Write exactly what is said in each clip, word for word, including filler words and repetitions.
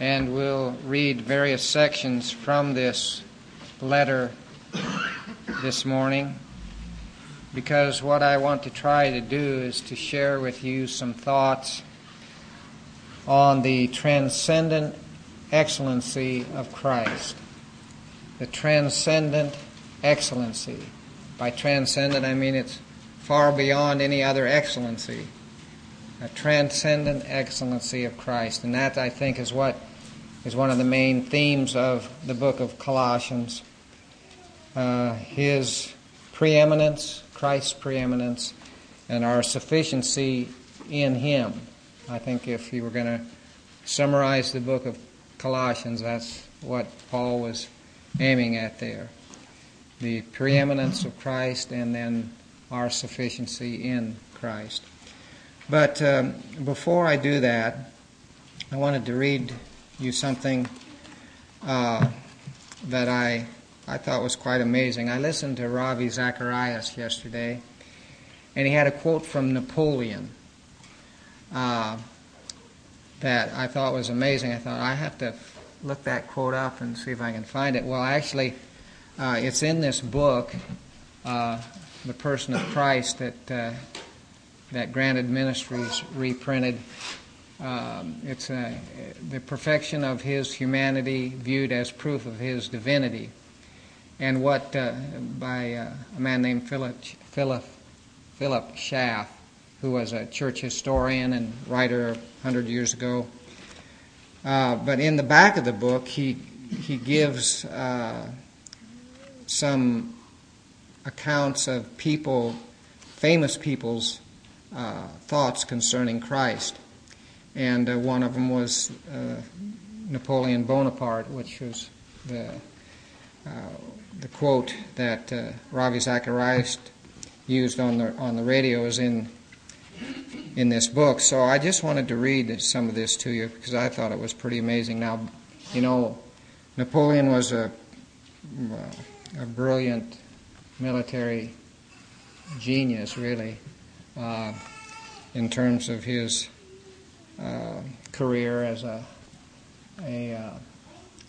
and we'll read various sections from this letter this morning, because what I want to try to do is to share with you some thoughts on the transcendent excellency of Christ. The transcendent excellency. By transcendent, I mean it's far beyond any other excellency. A transcendent excellency of Christ. And that, I think, is what is one of the main themes of the book of Colossians. Uh, his preeminence, Christ's preeminence, and our sufficiency in Him. I think if you were going to summarize the book of Colossians, that's what Paul was aiming at there. The preeminence of Christ and then our sufficiency in Christ. But um, before I do that, I wanted to read you something uh, that I, I thought was quite amazing. I listened to Ravi Zacharias yesterday, and he had a quote from Napoleon uh, that I thought was amazing. I thought, I have to look that quote up and see if I can find it. Well, actually, uh, it's in this book, uh, The Person of Christ, that... Uh, that Granted Ministries reprinted. Um, it's a, the perfection of his humanity viewed as proof of his divinity. And what, uh, by uh, a man named Philip, Philip, Philip Schaff, who was a church historian and writer one hundred years ago. Uh, but in the back of the book, he, he gives uh, some accounts of people, famous people's Uh, thoughts concerning Christ, and uh, one of them was uh, Napoleon Bonaparte, which was the uh, the quote that uh, Ravi Zacharias used on the on the radio is in in this book. So I just wanted to read some of this to you because I thought it was pretty amazing. Now, you know, Napoleon was a a brilliant military genius, really. Uh, in terms of his uh, career as a a uh,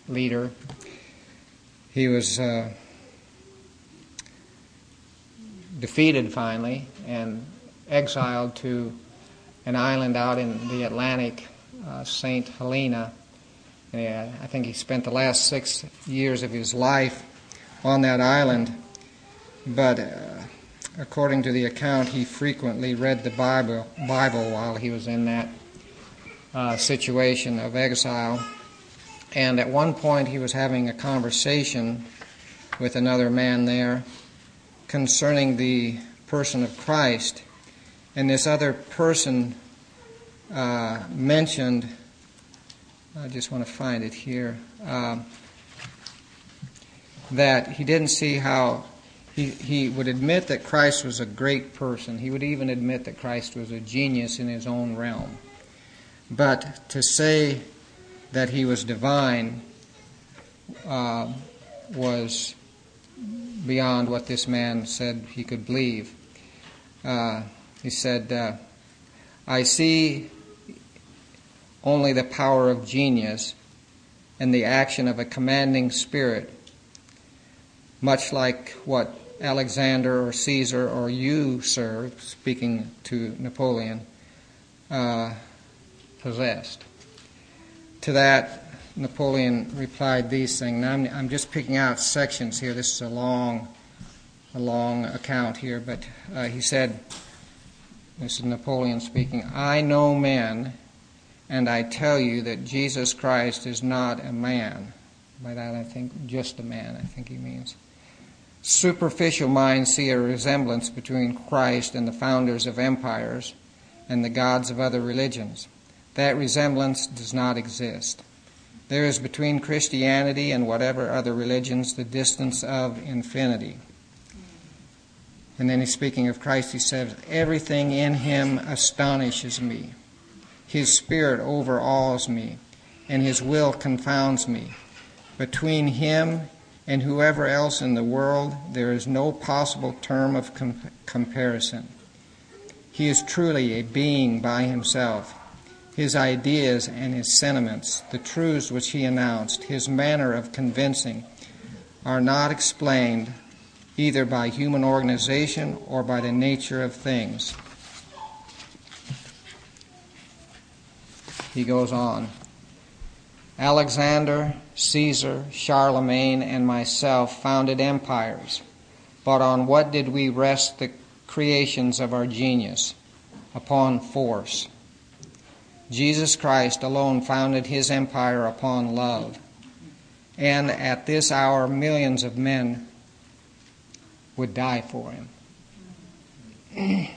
leader, he was uh, defeated finally and exiled to an island out in the Atlantic, uh, Saint Helena. And I think he spent the last six years of his life on that island, but. Uh, According to the account, he frequently read the Bible, Bible while he was in that uh, situation of exile. And at one point, he was having a conversation with another man there concerning the person of Christ. And this other person uh, mentioned, I just want to find it here, uh, that he didn't see how... He, he would admit that Christ was a great person. He would even admit that Christ was a genius in his own realm. But to say that he was divine uh, was beyond what this man said he could believe. Uh, he said, uh, I see only the power of genius and the action of a commanding spirit, much like what Alexander or Caesar or you, sir, speaking to Napoleon, uh, possessed. To that, Napoleon replied these things. Now, I'm, I'm just picking out sections here. This is a long, a long account here, but uh, he said, this is Napoleon speaking, I know men, and I tell you that Jesus Christ is not a man. By that, I think, just a man, I think he means. Superficial minds see a resemblance between Christ and the founders of empires and the gods of other religions. That resemblance does not exist. There is between Christianity and whatever other religions the distance of infinity. And then he's speaking of Christ, he says, everything in him astonishes me. His spirit overawes me, and his will confounds me. Between him and whoever else in the world, there is no possible term of com- comparison. He is truly a being by himself, his ideas and his sentiments, the truths which he announced, his manner of convincing, are not explained either by human organization or by the nature of things. He goes on. Alexander, Caesar, Charlemagne, and myself founded empires, but on what did we rest the creations of our genius? Upon force. Jesus Christ alone founded his empire upon love. And at this hour, millions of men would die for him.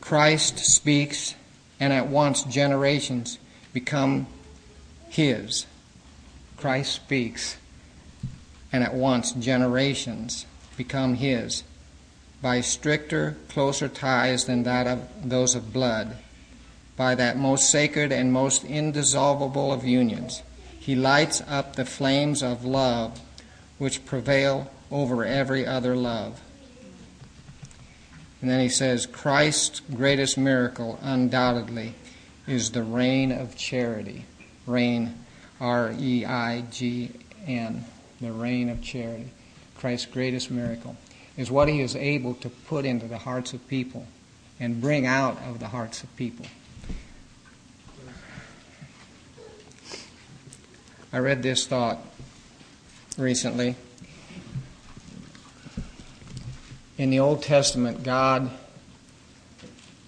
Christ speaks, and at once generations become his. Christ speaks, and at once generations become his, by stricter, closer ties than that of those of blood, by that most sacred and most indissoluble of unions. He lights up the flames of love which prevail over every other love. And then he says, Christ's greatest miracle, undoubtedly, is the reign of charity. Reign, R E I G N, the reign of charity. Christ's greatest miracle is what he is able to put into the hearts of people and bring out of the hearts of people. I read this thought recently. In the Old Testament, God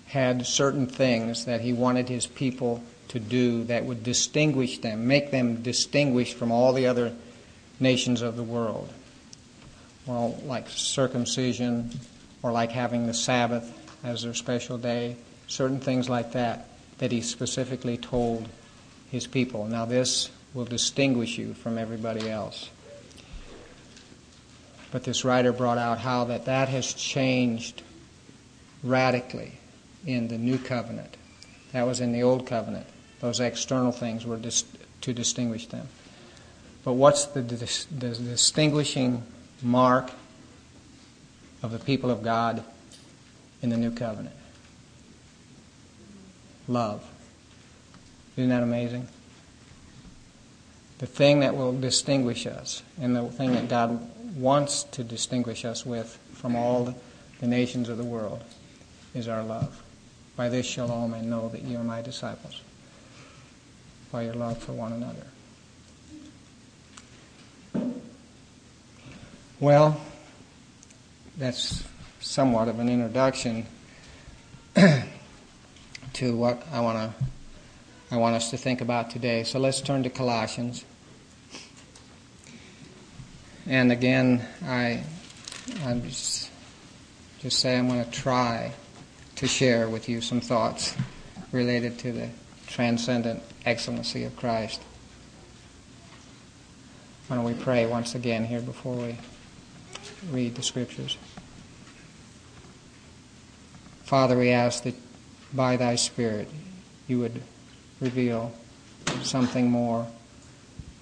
had certain things that he wanted his people to do that would distinguish them, make them distinguished from all the other nations of the world. Well, like circumcision, or like having the Sabbath as their special day, certain things like that, that he specifically told his people. Now this will distinguish you from everybody else. But this writer brought out how that that has changed radically in the New Covenant. That was in the Old Covenant. Those external things were dis- to distinguish them. But what's the, dis- the distinguishing mark of the people of God in the new covenant? Love. Isn't that amazing? The thing that will distinguish us, and the thing that God wants to distinguish us with from all the nations of the world, is our love. By this shall all men know that you are my disciples, by your love for one another. Well, that's somewhat of an introduction to what I want to, I want us to think about today. So let's turn to Colossians. And again, I, I just, just say I'm going to try to share with you some thoughts related to the transcendent excellency of Christ. Why don't we pray once again here before we read the scriptures. Father, we ask that by thy Spirit you would reveal something more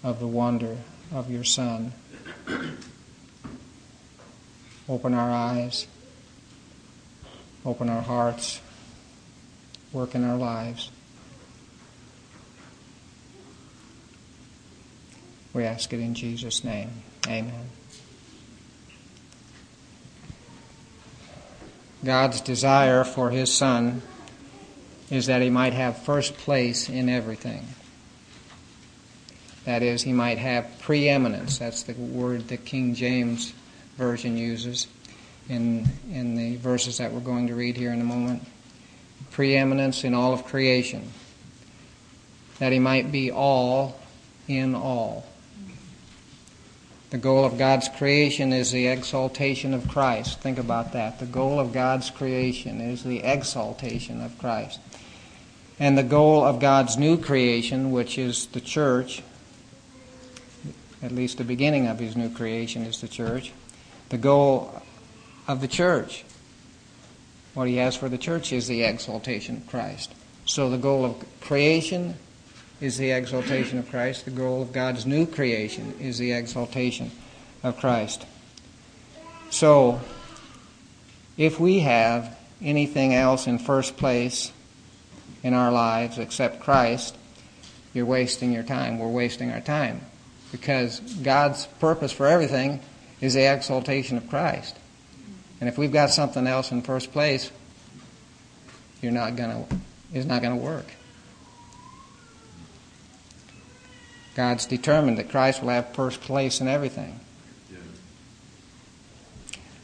of the wonder of your Son. Open our eyes, open our hearts, work in our lives. We ask it in Jesus' name. Amen. God's desire for his Son is that he might have first place in everything. That is, he might have preeminence. That's the word the King James Version uses in, in the verses that we're going to read here in a moment. Preeminence in all of creation. That he might be all in all. The goal of God's creation is the exaltation of Christ. Think about that. The goal of God's creation is the exaltation of Christ. And the goal of God's new creation, which is the church, at least the beginning of his new creation is the church, the goal of the church, what he has for the church, is the exaltation of Christ. So the goal of creation is the exaltation of Christ. The goal of God's new creation is the exaltation of Christ. So, if we have anything else in first place in our lives except Christ, you're wasting your time. We're wasting our time. Because God's purpose for everything is the exaltation of Christ. And if we've got something else in first place, you're not gonna it's not gonna work. God's determined that Christ will have first place in everything.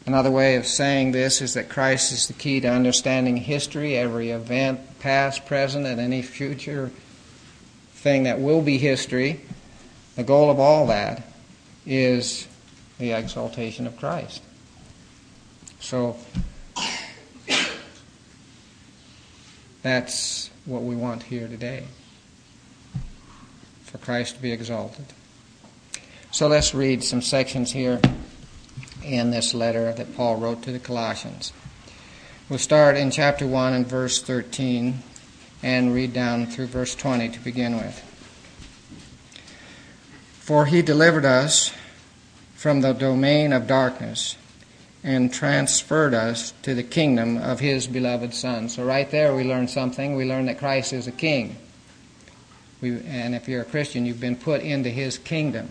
Another way of saying this is that Christ is the key to understanding history, every event, past, present, and any future thing that will be history. The goal of all that is the exaltation of Christ. So that's what we want here today, for Christ to be exalted. So let's read some sections here in this letter that Paul wrote to the Colossians. We'll start in chapter one and verse thirteen and read down through verse twenty to begin with. For he delivered us from the domain of darkness and transferred us to the kingdom of his beloved Son. So right there we learn something. We learn that Christ is a king. We, and if you're a Christian, you've been put into his kingdom.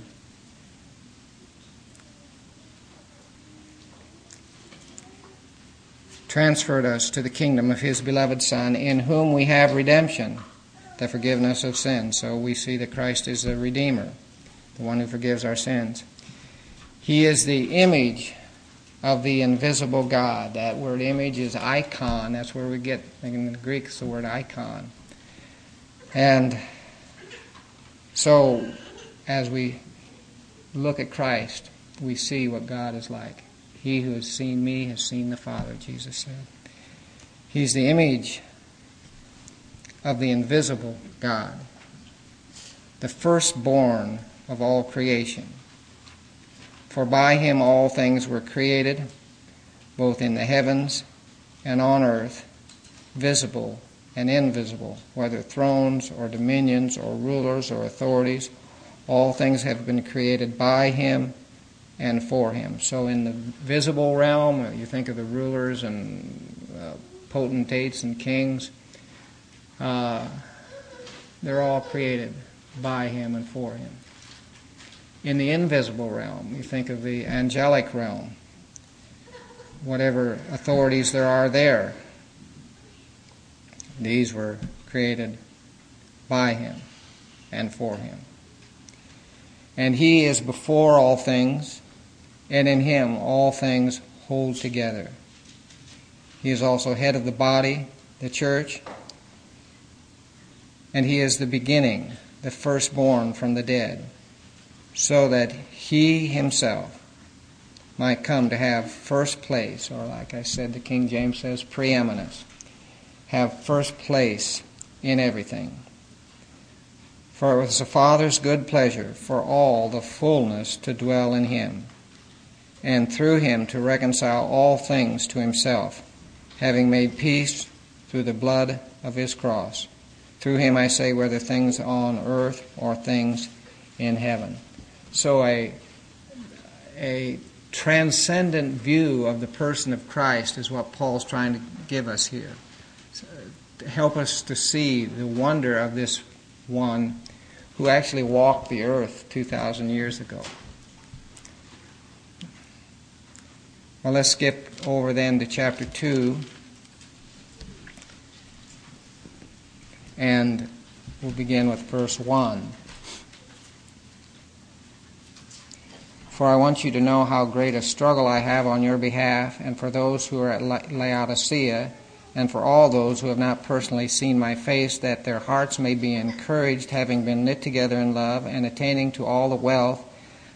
Transferred us to the kingdom of his beloved Son, in whom we have redemption, the forgiveness of sins. So we see that Christ is the Redeemer, the one who forgives our sins. He is the image of the invisible God. That word image is icon. That's where we get, in the Greek, it's the word icon. And so as we look at Christ, we see what God is like. He who has seen me has seen the Father, Jesus said. He's the image of the invisible God, the firstborn of all creation. For by him all things were created, both in the heavens and on earth, visible and invisible, whether thrones or dominions or rulers or authorities. All things have been created by him and for him. So in the visible realm, you think of the rulers and uh, potentates and kings. Uh, they're all created by him and for him. In the invisible realm, you think of the angelic realm. Whatever authorities there are there, these were created by him and for him. And he is before all things, and in him all things hold together. He is also head of the body, the church, and he is the beginning, the firstborn from the dead, so that he himself might come to have first place, or like I said, the King James says, preeminence, have first place in everything. For it was the Father's good pleasure for all the fullness to dwell in him, and through him to reconcile all things to himself, having made peace through the blood of his cross. Through him, I say, whether things on earth or things in heaven. So a, a transcendent view of the person of Christ is what Paul's trying to give us here. To help us to see the wonder of this one who actually walked the earth two thousand years ago. Well, let's skip over then to chapter two. And we'll begin with verse one. For I want you to know how great a struggle I have on your behalf, and for those who are at La- Laodicea, and for all those who have not personally seen my face, that their hearts may be encouraged, having been knit together in love, and attaining to all the wealth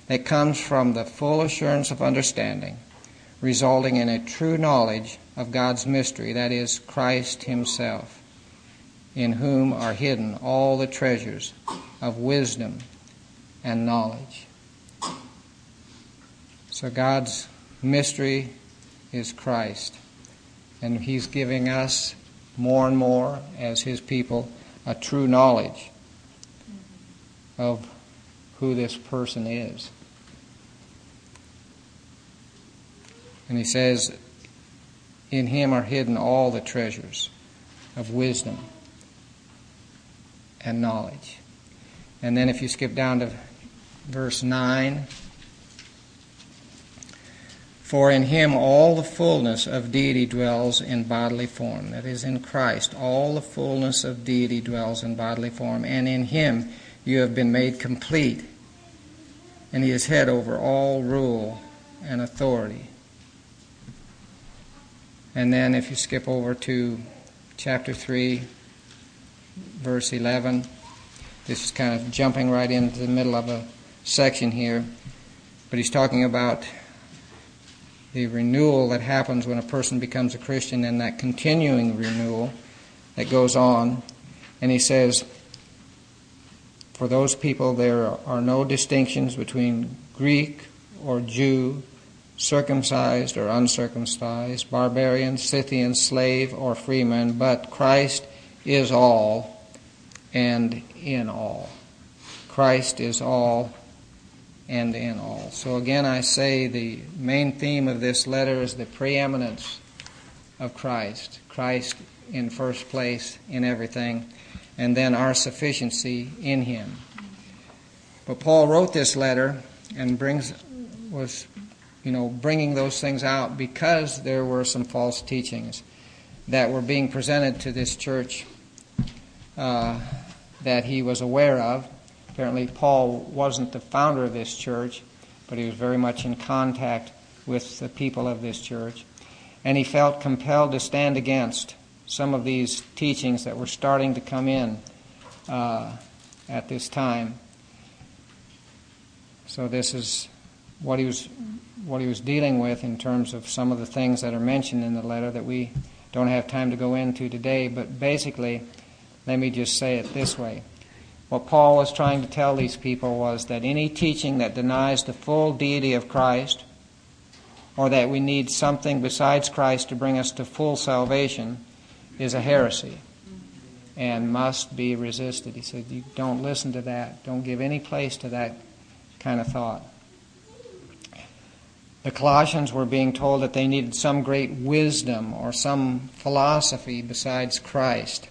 that comes from the full assurance of understanding, resulting in a true knowledge of God's mystery, that is, Christ himself, in whom are hidden all the treasures of wisdom and knowledge. So God's mystery is Christ. And he's giving us more and more, as his people, a true knowledge of who this person is. And he says, In him are hidden all the treasures of wisdom and knowledge. And then if you skip down to verse nine, for in him all the fullness of deity dwells in bodily form. That is, in Christ, all the fullness of deity dwells in bodily form. And in him you have been made complete. And he is head over all rule and authority. And then if you skip over to chapter three, verse eleven, this is kind of jumping right into the middle of a section here, but he's talking about the renewal that happens when a person becomes a Christian and that continuing renewal that goes on. And he says, for those people there are no distinctions between Greek or Jew, circumcised or uncircumcised, barbarian, Scythian, slave or freeman, but Christ is all and in all. Christ is all and in all. So again, I say the main theme of this letter is the preeminence of Christ. Christ in first place in everything, and then our sufficiency in him. But Paul wrote this letter and brings was you know, bringing those things out because there were some false teachings that were being presented to this church uh, that he was aware of. Apparently, Paul wasn't the founder of this church, but he was very much in contact with the people of this church. And he felt compelled to stand against some of these teachings that were starting to come in uh, at this time. So this is what he was what he was dealing with in terms of some of the things that are mentioned in the letter that we don't have time to go into today. But basically, let me just say it this way. What Paul was trying to tell these people was that any teaching that denies the full deity of Christ, or that we need something besides Christ to bring us to full salvation, is a heresy and must be resisted. He said, you don't listen to that. Don't give any place to that kind of thought. The Colossians were being told that they needed some great wisdom or some philosophy besides Christ,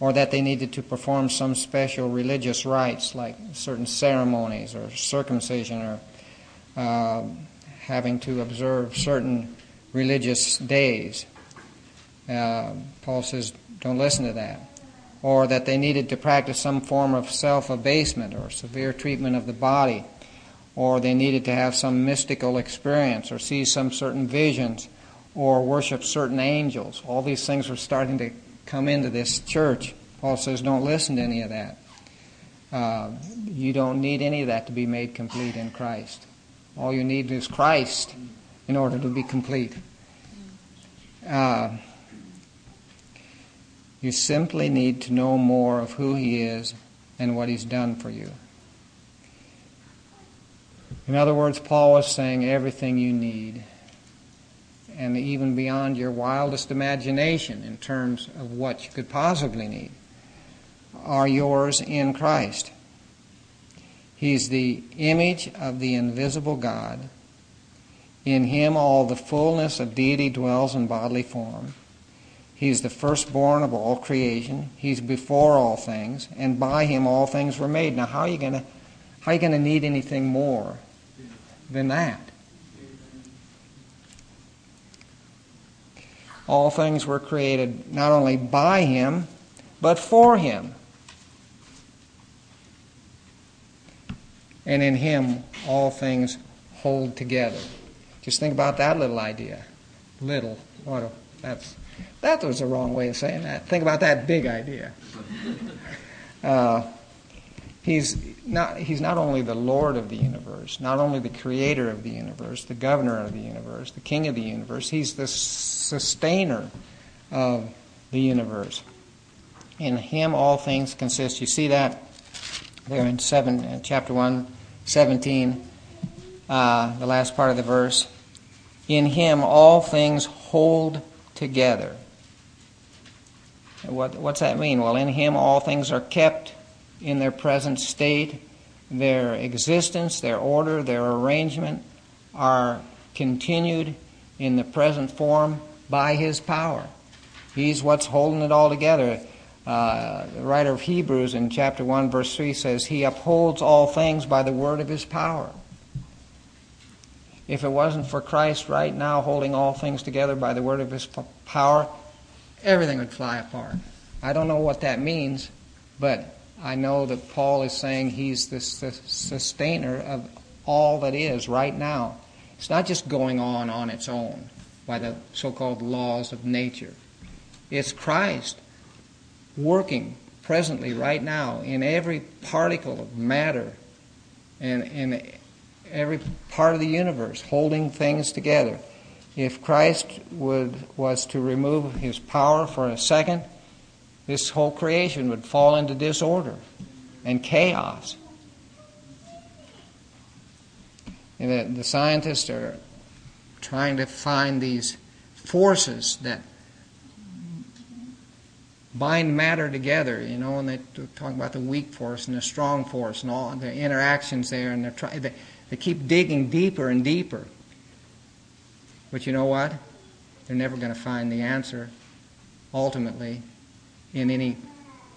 or that they needed to perform some special religious rites like certain ceremonies or circumcision or uh, having to observe certain religious days. Uh, Paul says, don't listen to that. Or that they needed to practice some form of self-abasement or severe treatment of the body, or they needed to have some mystical experience or see some certain visions or worship certain angels. All these things were starting to come into this church. Paul says, don't listen to any of that. Uh, you don't need any of that to be made complete in Christ. All you need is Christ in order to be complete. Uh, you simply need to know more of who he is and what he's done for you. In other words, Paul was saying everything you need, and even beyond your wildest imagination in terms of what you could possibly need, are yours in Christ. He's the image of the invisible God. In him all the fullness of deity dwells in bodily form. He's the firstborn of all creation. He's before all things, and by him all things were made. Now how are you going to how are you going to need anything more than that? All things were created not only by him, but for him. And in him, all things hold together. Just think about that little idea. Little. What a, that's, that was the wrong way of saying that. Think about that big idea. Uh, he's... Not, he's not only the Lord of the universe, not only the creator of the universe, the governor of the universe, the king of the universe, he's the sustainer of the universe. In him all things consist. You see that there in seven, chapter one, seventeen, uh, the last part of the verse. In him all things hold together. What, what's that mean? Well, in him all things are kept in their present state, their existence, their order, their arrangement are continued in the present form by his power. He's what's holding it all together. Uh, the writer of Hebrews in chapter one, verse three says, he upholds all things by the word of his power. If it wasn't for Christ right now holding all things together by the word of his power, everything would fly apart. I don't know what that means, but I know that Paul is saying he's the sustainer of all that is right now. It's not just going on on its own by the so-called laws of nature. It's Christ working presently right now in every particle of matter and in every part of the universe, holding things together. If Christ would was to remove his power for a second, this whole creation would fall into disorder and chaos. And the, the scientists are trying to find these forces that bind matter together, you know, and they talk about the weak force and the strong force and all the interactions there, and try, they, they keep digging deeper and deeper. But you know what? They're never going to find the answer, ultimately, in any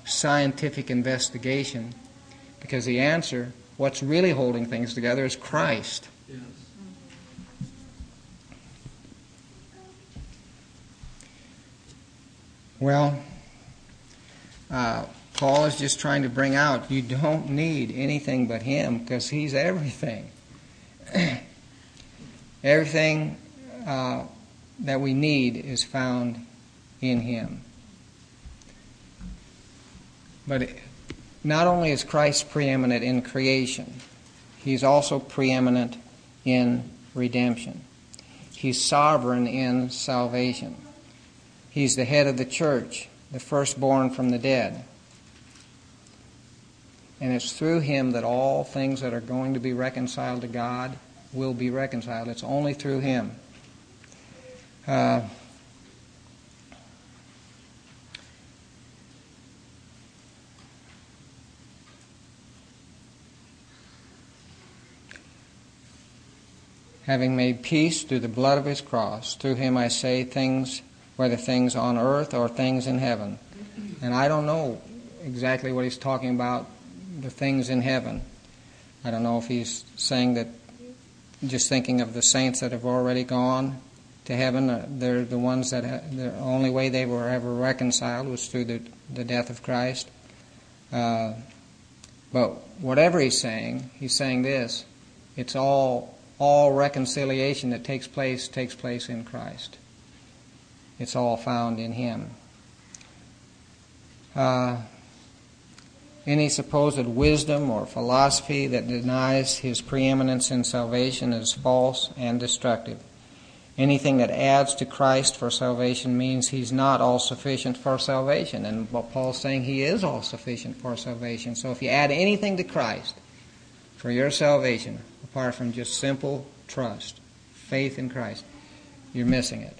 scientific investigation, because the answer, what's really holding things together, is Christ. Yes. Well, uh, Paul is just trying to bring out, you don't need anything but him, because he's everything. Everything uh, that we need is found in him. But not only is Christ preeminent in creation, he's also preeminent in redemption. He's sovereign in salvation. He's the head of the church, the firstborn from the dead. And it's through him that all things that are going to be reconciled to God will be reconciled. It's only through him. Uh, Having made peace through the blood of his cross, through him I say things, whether things on earth or things in heaven. And I don't know exactly what he's talking about, the things in heaven. I don't know if he's saying that, just thinking of the saints that have already gone to heaven, they're the ones that have, the only way they were ever reconciled was through the, the death of Christ. Uh, but whatever he's saying, he's saying this, it's all... All reconciliation that takes place, takes place in Christ. It's all found in him. Uh, any supposed wisdom or philosophy that denies his preeminence in salvation is false and destructive. Anything that adds to Christ for salvation means he's not all-sufficient for salvation. And Paul's saying he is all-sufficient for salvation. So if you add anything to Christ for your salvation, apart from just simple trust, faith in Christ, you're missing it.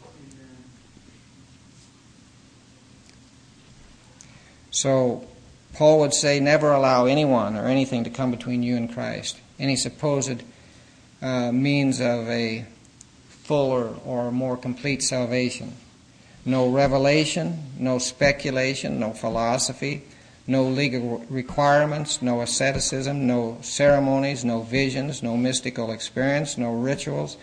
So Paul would say, never allow anyone or anything to come between you and Christ. Any supposed uh, means of a fuller or more complete salvation. No revelation, no speculation, no philosophy, no legal requirements, no asceticism, no ceremonies, no visions, no mystical experience, no rituals,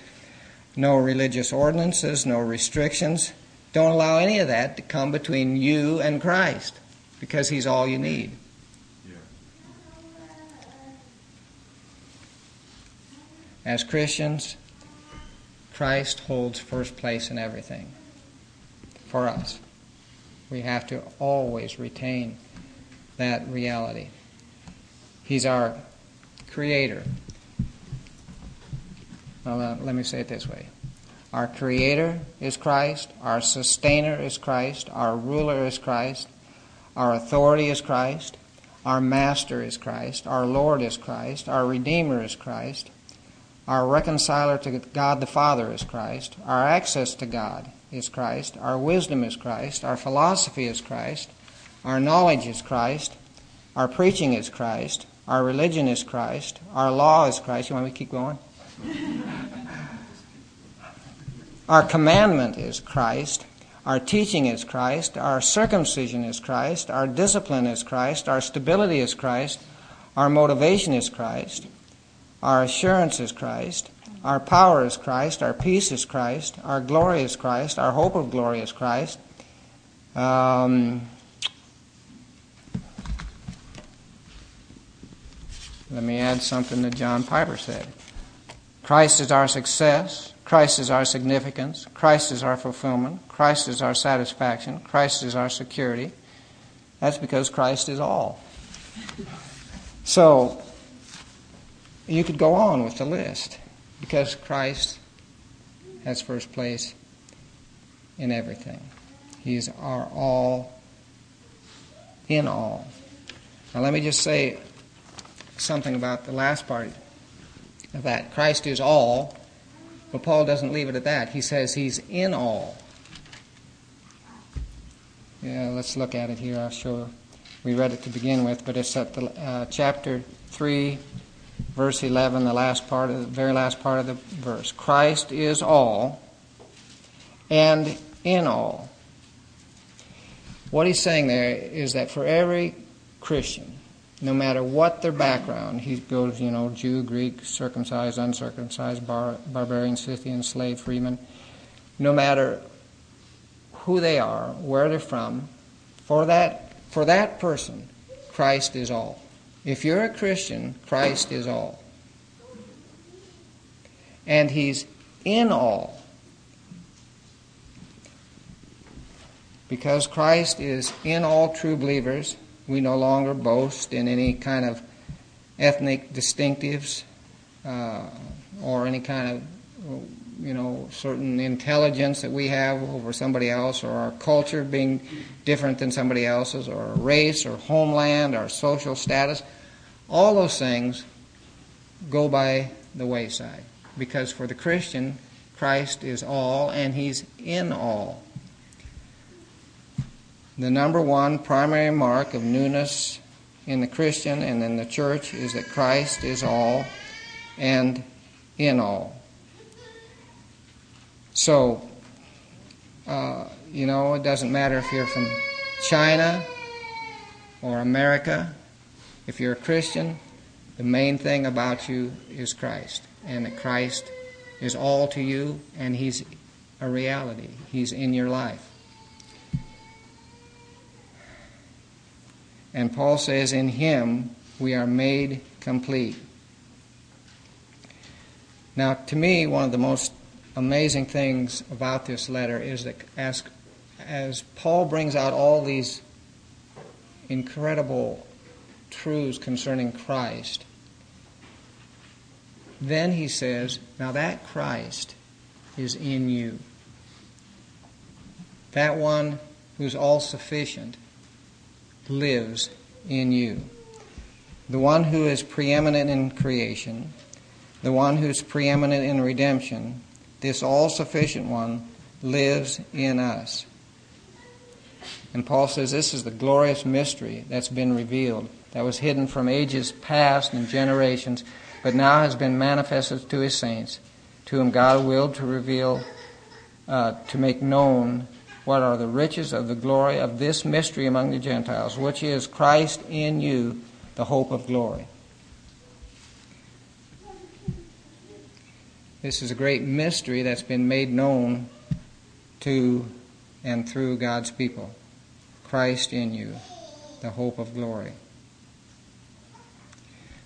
no religious ordinances, no restrictions. Don't allow any of that to come between you and Christ, because he's all you need. Yeah. As Christians, Christ holds first place in everything for us. We have to always retain that reality. He's our creator. Well, uh, let me say it this way. Our creator is Christ. Our sustainer is Christ. Our ruler is Christ. Our authority is Christ. Our master is Christ. Our Lord is Christ. Our redeemer is Christ. Our reconciler to God the Father is Christ. Our access to God is Christ. Our wisdom is Christ. Our philosophy is Christ. Our knowledge is Christ. Our preaching is Christ. Our religion is Christ. Our law is Christ. You want me to keep going? Our commandment is Christ. Our teaching is Christ. Our circumcision is Christ. Our discipline is Christ. Our stability is Christ. Our motivation is Christ. Our assurance is Christ. Our power is Christ. Our peace is Christ. Our glory is Christ. Our hope of glory is Christ. Um, let me add something that John Piper said. Christ is our success. Christ is our significance. Christ is our fulfillment. Christ is our satisfaction. Christ is our security. That's because Christ is all. So, you could go on with the list because Christ has first place in everything. He is our all in all. Now let me just say something about the last part of that. Christ is all, but Paul doesn't leave it at that. He says he's in all. Yeah, let's look at it here. I'll show. We read it to begin with, but it's at the uh, chapter three, verse eleven, the last part, of the very last part of the verse. Christ is all and in all. What he's saying there is that for every Christian, no matter what their background, he goes, you know, Jew, Greek, circumcised, uncircumcised, bar, barbarian, Scythian, slave, freeman, no matter who they are, where they're from, for that for that person, Christ is all. If you're a Christian, Christ is all. And he's in all. Because Christ is in all true believers, we no longer boast in any kind of ethnic distinctives uh, or any kind of, you know, certain intelligence that we have over somebody else, or our culture being different than somebody else's, or our race, or homeland, our social status. All those things go by the wayside, because for the Christian, Christ is all and he's in all. The number one primary mark of newness in the Christian and in the church is that Christ is all and in all. So, uh, you know, it doesn't matter if you're from China or America. If you're a Christian, the main thing about you is Christ, and that Christ is all to you, and he's a reality. He's in your life. And Paul says, in him we are made complete. Now, to me, one of the most amazing things about this letter is that as, as Paul brings out all these incredible truths concerning Christ, then he says, now that Christ is in you. That one who's all-sufficient lives in you. The one who is preeminent in creation, the one who's preeminent in redemption, this all-sufficient one lives in us. And Paul says this is the glorious mystery that's been revealed, that was hidden from ages past and generations, but now has been manifested to his saints, to whom God willed to reveal, uh, to make known what are the riches of the glory of this mystery among the Gentiles, which is Christ in you, the hope of glory. This is a great mystery that's been made known to and through God's people. Christ in you, the hope of glory.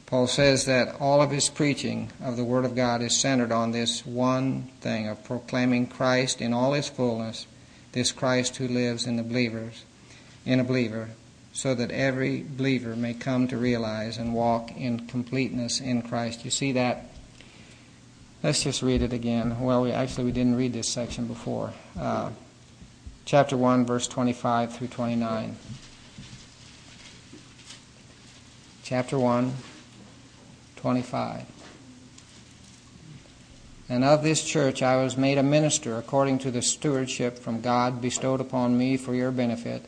Paul says that all of his preaching of the Word of God is centered on this one thing of proclaiming Christ in all his fullness, this Christ who lives in the believers, in a believer, so that every believer may come to realize and walk in completeness in Christ. You see that? Let's just read it again. Well, we actually we didn't read this section before. Uh, chapter one, verse twenty-five through twenty-nine. Chapter one, twenty-five. And of this church I was made a minister according to the stewardship from God bestowed upon me for your benefit,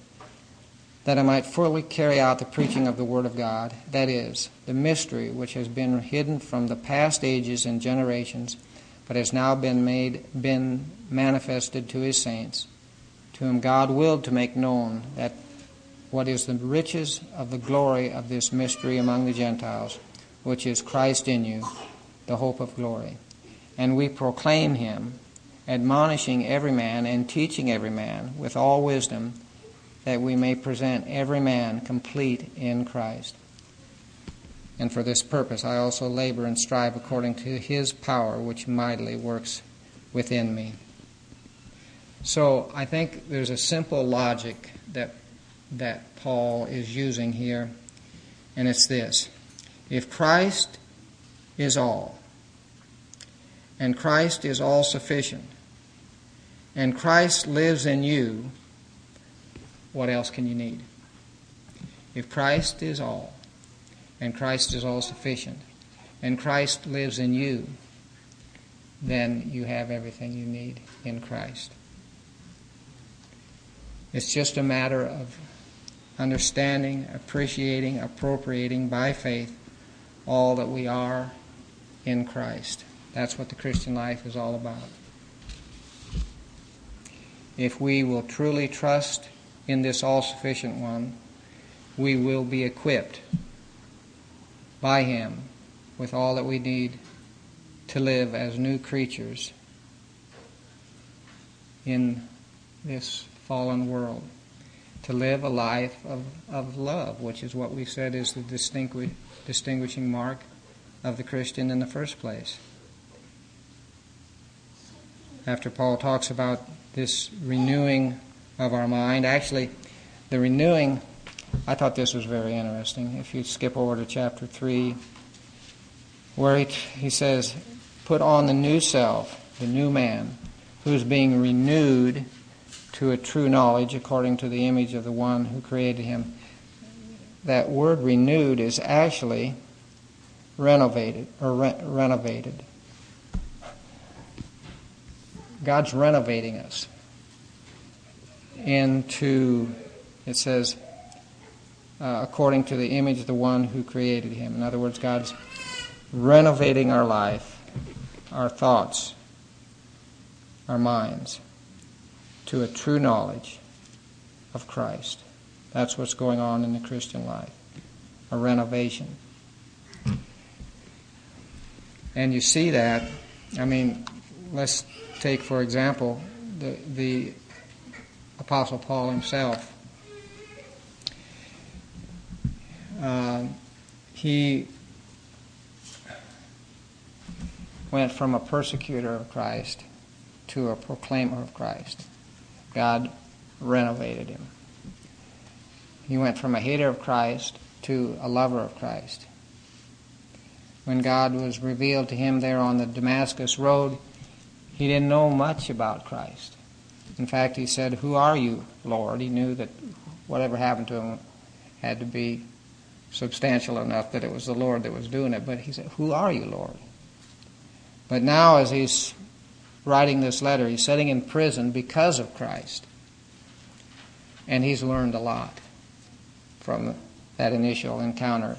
that I might fully carry out the preaching of the Word of God, that is, the mystery which has been hidden from the past ages and generations, but has now been made been manifested to his saints, to whom God willed to make known that what is the riches of the glory of this mystery among the Gentiles, which is Christ in you, the hope of glory. And we proclaim him, admonishing every man and teaching every man with all wisdom, that we may present every man complete in Christ. And for this purpose I also labor and strive according to his power, which mightily works within me. So I think there's a simple logic that that Paul is using here, and it's this. If Christ is all, and Christ is all sufficient, and Christ lives in you, what else can you need? If Christ is all, and Christ is all sufficient, and Christ lives in you, then you have everything you need in Christ. It's just a matter of understanding, appreciating, appropriating by faith all that we are in Christ. That's what the Christian life is all about. If we will truly trust in this all-sufficient one, we will be equipped by him with all that we need to live as new creatures in this fallen world, to live a life of, of love, which is what we said is the distinguish, distinguishing mark of the Christian in the first place. After Paul talks about this renewing of our mind, actually the renewing, I thought this was very interesting. If you skip over to chapter three, where he, he says, put on the new self, the new man, who's being renewed to a true knowledge according to the image of the one who created him. That word renewed is actually renovated or re- renovated. God's renovating us into, it says, uh, according to the image of the one who created him. In other words, God's renovating our life, our thoughts, our minds, to a true knowledge of Christ. That's what's going on in the Christian life, a renovation. And you see that, I mean, let's take, for example, the, the Apostle Paul himself. Uh, he went from a persecutor of Christ to a proclaimer of Christ. God renovated him. He went from a hater of Christ to a lover of Christ. When God was revealed to him there on the Damascus Road, he didn't know much about Christ. In fact, he said, "Who are you, Lord?" He knew that whatever happened to him had to be substantial enough that it was the Lord that was doing it. But he said, "Who are you, Lord?" But now as he's writing this letter, he's sitting in prison because of Christ. And he's learned a lot from that initial encounter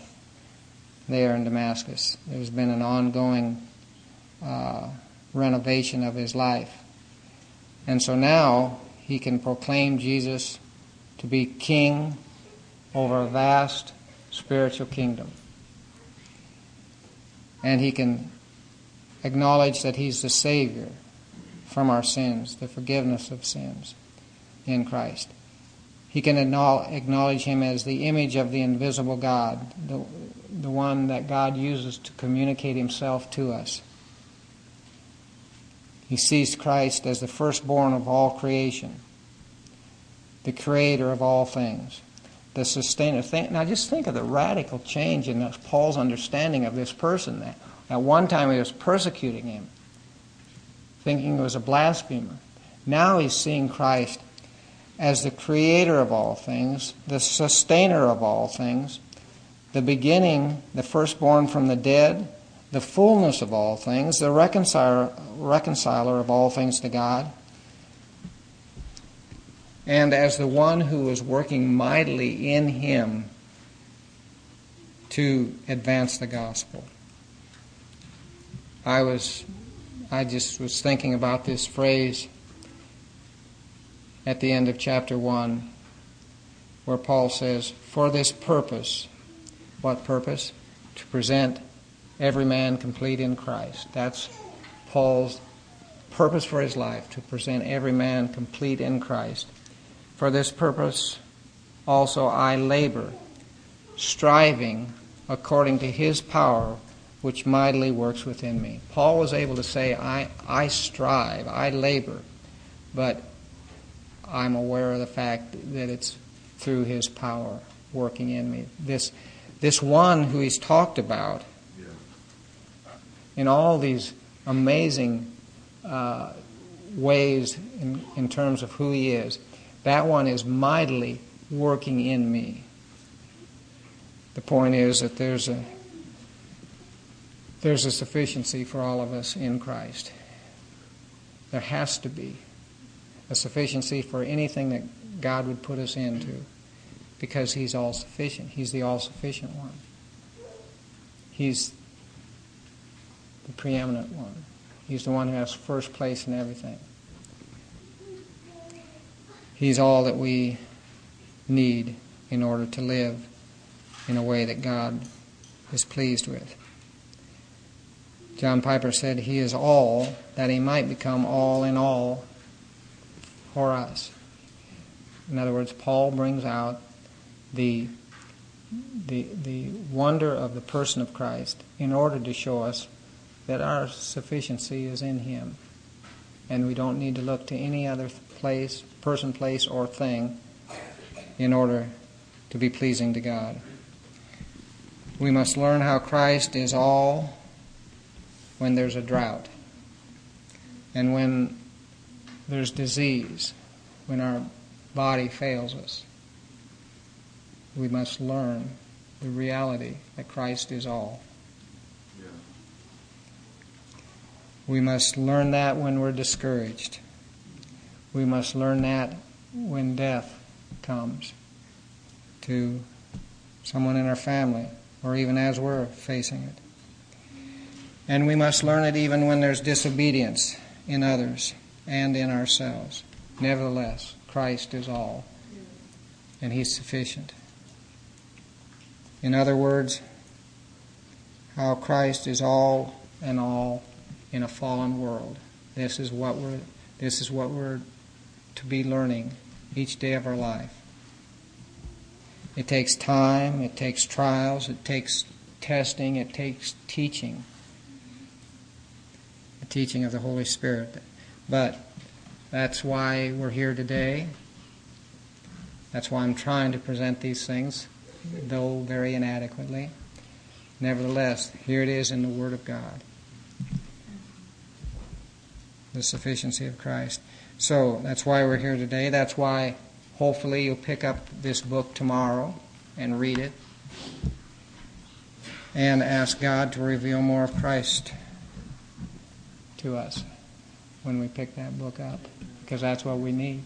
there in Damascus. There's been an ongoing uh, renovation of his life. And so now he can proclaim Jesus to be king over a vast spiritual kingdom. And he can acknowledge that he's the Savior from our sins, the forgiveness of sins in Christ. He can acknowledge him as the image of the invisible God, the, the one that God uses to communicate himself to us. He sees Christ as the firstborn of all creation, the creator of all things, the sustainer. Now just think of the radical change in Paul's understanding of this person. That at one time he was persecuting him, thinking he was a blasphemer. Now he's seeing Christ as the creator of all things, the sustainer of all things, the beginning, the firstborn from the dead, the fullness of all things, the reconciler, reconciler of all things to God, and as the one who is working mightily in him to advance the gospel. I was I just was thinking about this phrase at the end of chapter one, where Paul says, "For this purpose," what purpose? "To present every man complete in Christ." That's Paul's purpose for his life, to present every man complete in Christ. "For this purpose also I labor, striving according to his power, which mightily works within me." Paul was able to say, I, I strive, I labor, but I'm aware of the fact that it's through his power working in me. This, this one who he's talked about in all these amazing uh, ways in, in terms of who he is, that one is mightily working in me. The point is that there's a there's a sufficiency for all of us in Christ. There has to be a sufficiency for anything that God would put us into, because he's all-sufficient. He's the all-sufficient one. He's the preeminent one. He's the one who has first place in everything. He's all that we need in order to live in a way that God is pleased with. John Piper said, "He is all that he might become all in all for us." In other words, Paul brings out the, the, the wonder of the person of Christ in order to show us that our sufficiency is in him, and we don't need to look to any other place, person, place, or thing in order to be pleasing to God. We must learn how Christ is all when there's a drought, and when there's disease, when our body fails us. We must learn the reality that Christ is all. Yeah. We must learn that when we're discouraged. We must learn that when death comes to someone in our family, or even as we're facing it. And we must learn it even when there's disobedience in others and in ourselves. Nevertheless, Christ is all, and he's sufficient. In other words, how Christ is all and all in a fallen world. This is what we're, this is what we're to be learning each day of our life. It takes time, it takes trials, it takes testing, it takes teaching. The teaching of the Holy Spirit. But that's why we're here today. That's why I'm trying to present these things, though very inadequately. Nevertheless, here it is in the Word of God. The sufficiency of Christ. So, that's why we're here today. That's why hopefully you'll pick up this book tomorrow and read it and ask God to reveal more of Christ to us when we pick that book up, because that's what we need.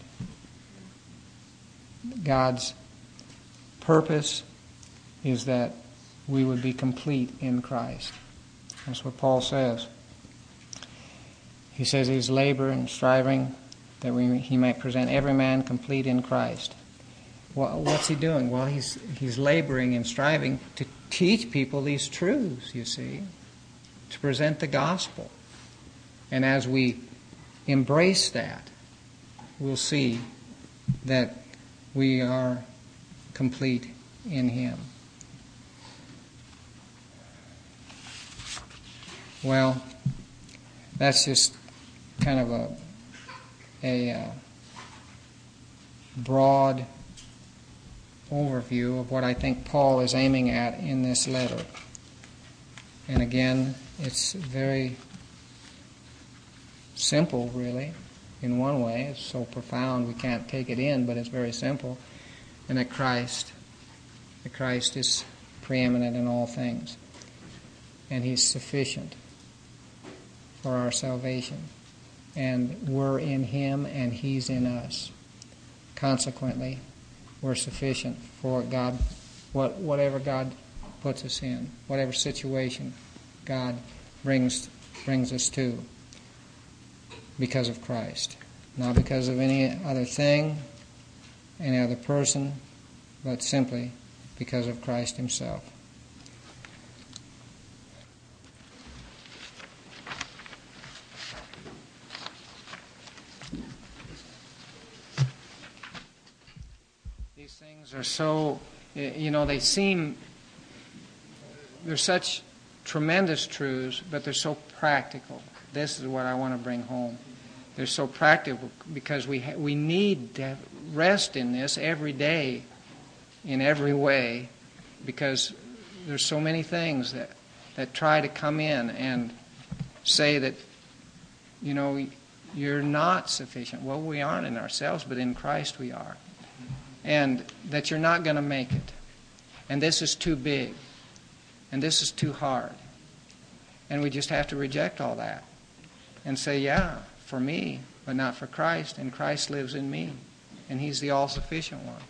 God's purpose is that we would be complete in Christ. That's what Paul says. He says he's laboring and striving that we, he might present every man complete in Christ. Well, what's he doing? Well, he's he's laboring and striving to teach people these truths, you see, to present the gospel. And as we embrace that, we'll see that we are complete in him. Well, that's just kind of a a uh, broad overview of what I think Paul is aiming at in this letter. And again, it's very simple, really, in one way. It's so profound we can't take it in, but it's very simple. And that Christ, that Christ is preeminent in all things. And he's sufficient for our salvation. And we're in him and he's in us. Consequently, we're sufficient for God, what whatever God puts us in, whatever situation God brings brings us to. because of Christ. Not because of any other thing, any other person, but simply because of Christ himself. These things are so, you know, they seem, they're such tremendous truths, but they're so practical. This is what I want to bring home. They're so practical because we ha- we need to rest in this every day, in every way, because there's so many things that, that try to come in and say that, you know, you're not sufficient. Well, we aren't in ourselves, but in Christ we are. And that you're not going to make it. And this is too big. And this is too hard. And we just have to reject all that and say, yeah, for me, but not for Christ. And Christ lives in me. And he's the all-sufficient one.